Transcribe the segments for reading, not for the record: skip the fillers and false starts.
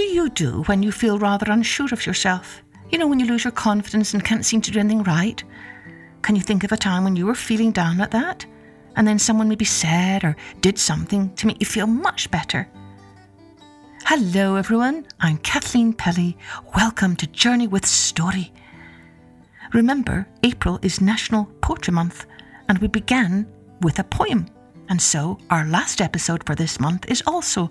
do you do when you feel rather unsure of yourself? You know, when you lose your confidence and can't seem to do anything right? Can you think of a time when you were feeling down like that? And then someone maybe said or did something to make you feel much better. Hello everyone, I'm Kathleen Pelley. Welcome to Journey with Story. Remember, April is National Poetry Month, and we began with a poem. And so our last episode for this month is also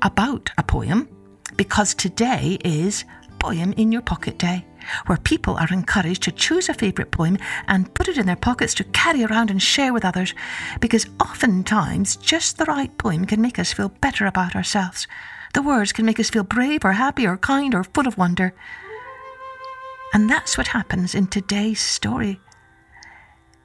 about a poem, because today is Poem in Your Pocket Day, where people are encouraged to choose a favourite poem and put it in their pockets to carry around and share with others, because oftentimes just the right poem can make us feel better about ourselves. The words can make us feel brave or happy or kind or full of wonder. And that's what happens in today's story.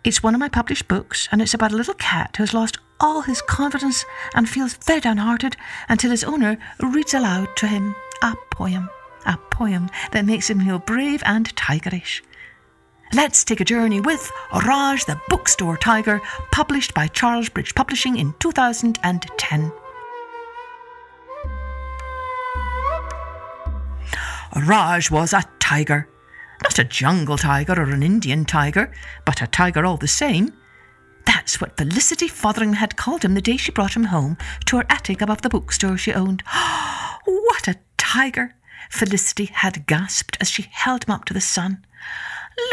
It's one of my published books, and it's about a little cat who has lost all his confidence and feels very downhearted until his owner reads aloud to him a poem that makes him feel brave and tigerish. Let's take a journey with Raj the Bookstore Tiger, published by Charlesbridge Publishing in 2010. Raj was a tiger. Not a jungle tiger or an Indian tiger, but a tiger all the same. That's what Felicity Fotheringham had called him the day she brought him home to her attic above the bookstore she owned. What a tiger! Felicity had gasped as she held him up to the sun.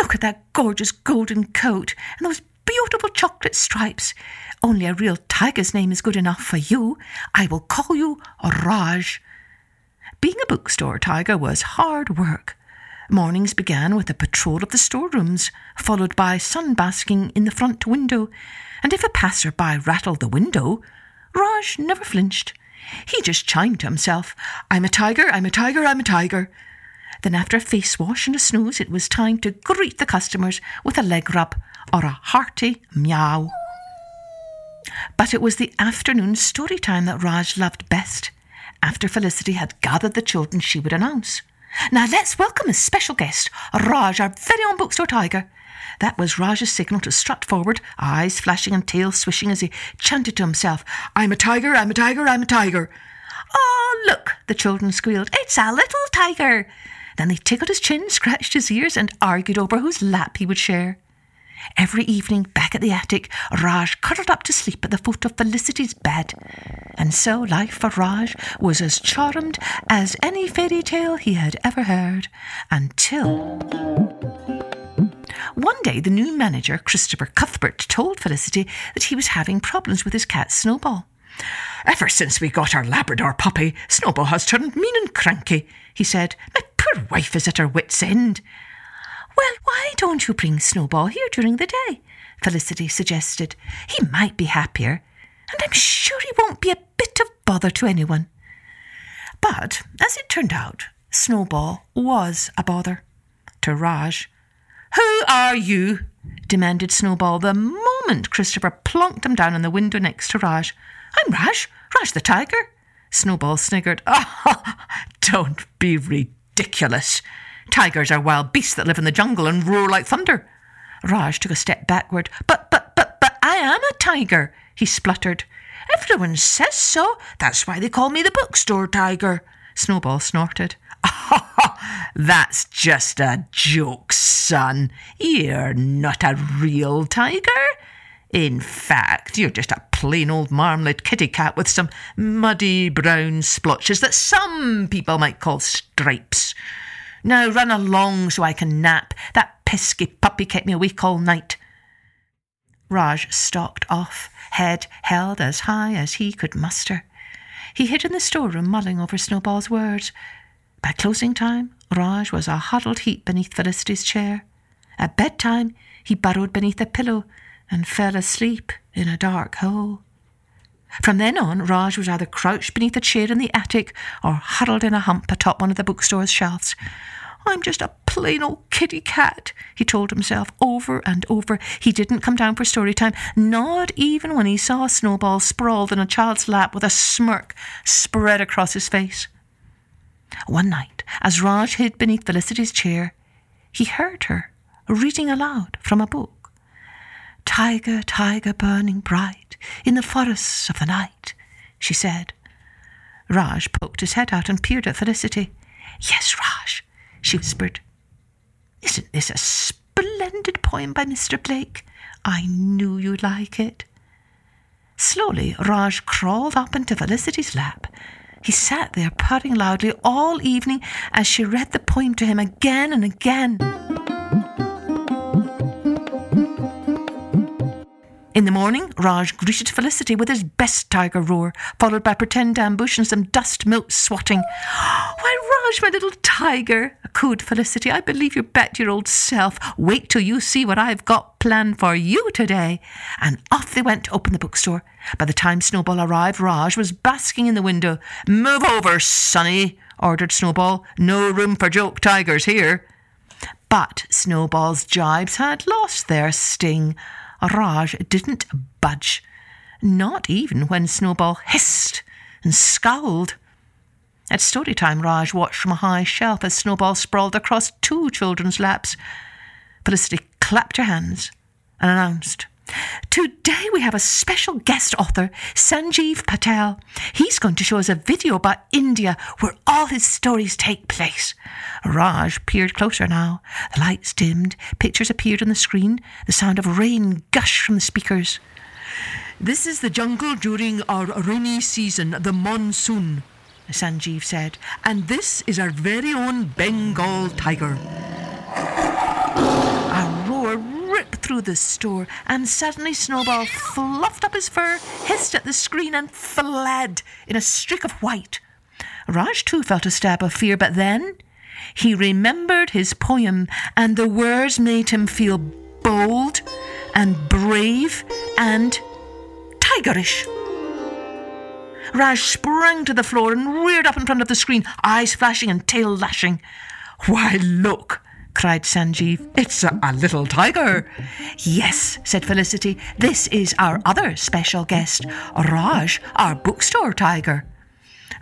Look at that gorgeous golden coat and those beautiful chocolate stripes. Only a real tiger's name is good enough for you. I will call you Raj. Being a bookstore tiger was hard work. Mornings began with a patrol of the storerooms, followed by sunbasking in the front window, and if a passer-by rattled the window, Raj never flinched. He just chimed to himself, "I'm a tiger, I'm a tiger, I'm a tiger." Then after a face wash and a snooze, it was time to greet the customers with a leg rub or a hearty meow. But it was the afternoon story time that Raj loved best. After Felicity had gathered the children, she would announce, "Now let's welcome a special guest, Raj, our very own bookstore tiger." That was Raj's signal to strut forward, eyes flashing and tail swishing as he chanted to himself, "I'm a tiger, I'm a tiger, I'm a tiger." "Oh, look," the children squealed, "it's a little tiger." Then they tickled his chin, scratched his ears and argued over whose lap he would share. Every evening, back at the attic, Raj curled up to sleep at the foot of Felicity's bed. And so life for Raj was as charmed as any fairy tale he had ever heard. Until one day, the new manager, Christopher Cuthbert, told Felicity that he was having problems with his cat, Snowball. "Ever since we got our Labrador puppy, Snowball has turned mean and cranky," he said. "My poor wife is at her wit's end." "Well, why don't you bring Snowball here during the day?" Felicity suggested. "He might be happier, and I'm sure he won't be a bit of bother to anyone." But, as it turned out, Snowball was a bother to Raj. "Who are you?" demanded Snowball the moment Christopher plonked him down on the window next to Raj. "I'm Raj, Raj the tiger." Snowball sniggered. "Oh, don't be ridiculous. Tigers are wild beasts that live in the jungle and roar like thunder." Raj took a step backward. But I am a tiger," he spluttered. "Everyone says so. That's why they call me the bookstore tiger." Snowball snorted. "That's just a joke, son. You're not a real tiger. In fact, you're just a plain old marmalade kitty cat with some muddy brown splotches that some people might call stripes. Now run along so I can nap. That pesky puppy kept me awake all night." Raj stalked off, head held as high as he could muster. He hid in the storeroom, mulling over Snowball's words. By closing time, Raj was a huddled heap beneath Felicity's chair. At bedtime, he burrowed beneath a pillow and fell asleep in a dark hole. From then on, Raj was either crouched beneath a chair in the attic or huddled in a hump atop one of the bookstore's shelves. "I'm just a plain old kitty cat," he told himself over and over. He didn't come down for story time, not even when he saw Snowball sprawled in a child's lap with a smirk spread across his face. One night, as Raj hid beneath Felicity's chair, he heard her reading aloud from a book. "Tiger, tiger burning bright in the forests of the night," she said. Raj poked his head out and peered at Felicity. "Yes, Raj," she whispered. "Isn't this a splendid poem by Mr. Blake? I knew you'd like it." Slowly, Raj crawled up into Felicity's lap. He sat there purring loudly all evening as she read the poem to him again and again. In the morning, Raj greeted Felicity with his best tiger roar, followed by pretend ambush and some dust milk swatting. "Why, Raj, my little tiger," cooed Felicity, "I believe you bet your old self. Wait till you see what I've got planned for you today." And off they went to open the bookstore. By the time Snowball arrived, Raj was basking in the window. "Move over, sonny," ordered Snowball. "No room for joke tigers here." But Snowball's jibes had lost their sting. Raj didn't budge, not even when Snowball hissed and scowled. At story time, Raj watched from a high shelf as Snowball sprawled across two children's laps. Felicity clapped her hands and announced, "Today we have a special guest author, Sanjeev Patel. He's going to show us a video about India where all his stories take place." Raj peered closer now. The lights dimmed, pictures appeared on the screen, the sound of rain gushed from the speakers. "This is the jungle during our rainy season, the monsoon," Sanjeev said, "and this is our very own Bengal tiger." Through the store, and suddenly Snowball fluffed up his fur, hissed at the screen and fled in a streak of white. Raj too felt a stab of fear, but then he remembered his poem, and the words made him feel bold and brave and tigerish. Raj sprang to the floor and reared up in front of the screen, eyes flashing and tail lashing. "Why, look!" cried Sanjeev. "It's a little tiger." "Yes," said Felicity, "this is our other special guest, Raj, our bookstore tiger."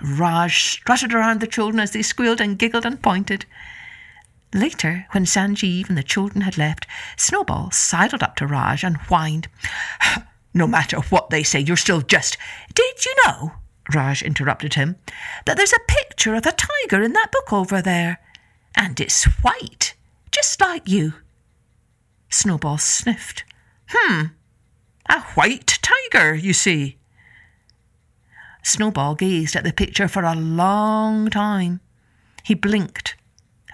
Raj strutted around the children as they squealed and giggled and pointed. Later, when Sanjeev and the children had left, Snowball sidled up to Raj and whined. "No matter what they say, you're still just..." "Did you know," Raj interrupted him, "that there's a picture of a tiger in that book over there? And it's white. Just like you." Snowball sniffed. "A white tiger, you see." Snowball gazed at the picture for a long time. He blinked.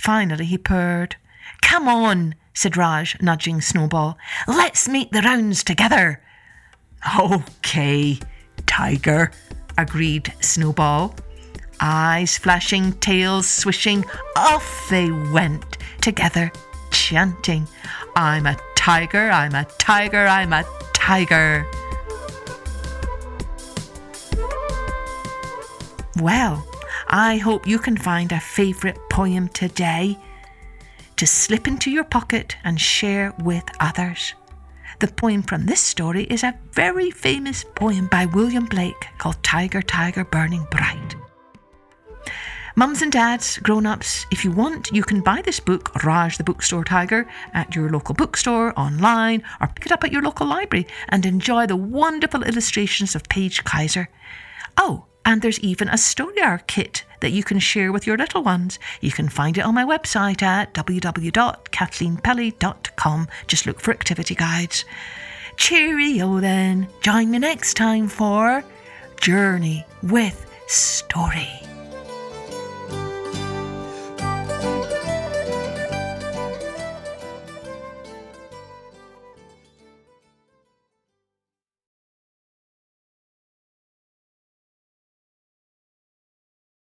Finally he purred. "Come on," said Raj, nudging Snowball. "Let's make the rounds together." "Okay, tiger," agreed Snowball. Eyes flashing, tails swishing, off they went together, chanting, "I'm a tiger, I'm a tiger, I'm a tiger." Well, I hope you can find a favourite poem today to slip into your pocket and share with others. The poem from this story is a very famous poem by William Blake called "Tiger, Tiger, Burning Bright." Mums and dads, grown-ups, if you want, you can buy this book, Raj the Bookstore Tiger, at your local bookstore, online, or pick it up at your local library and enjoy the wonderful illustrations of Paige Kaiser. Oh, and there's even a story hour kit that you can share with your little ones. You can find it on my website at www.kathleenpelley.com. Just look for activity guides. Cheerio then. Join me next time for Journey with Story.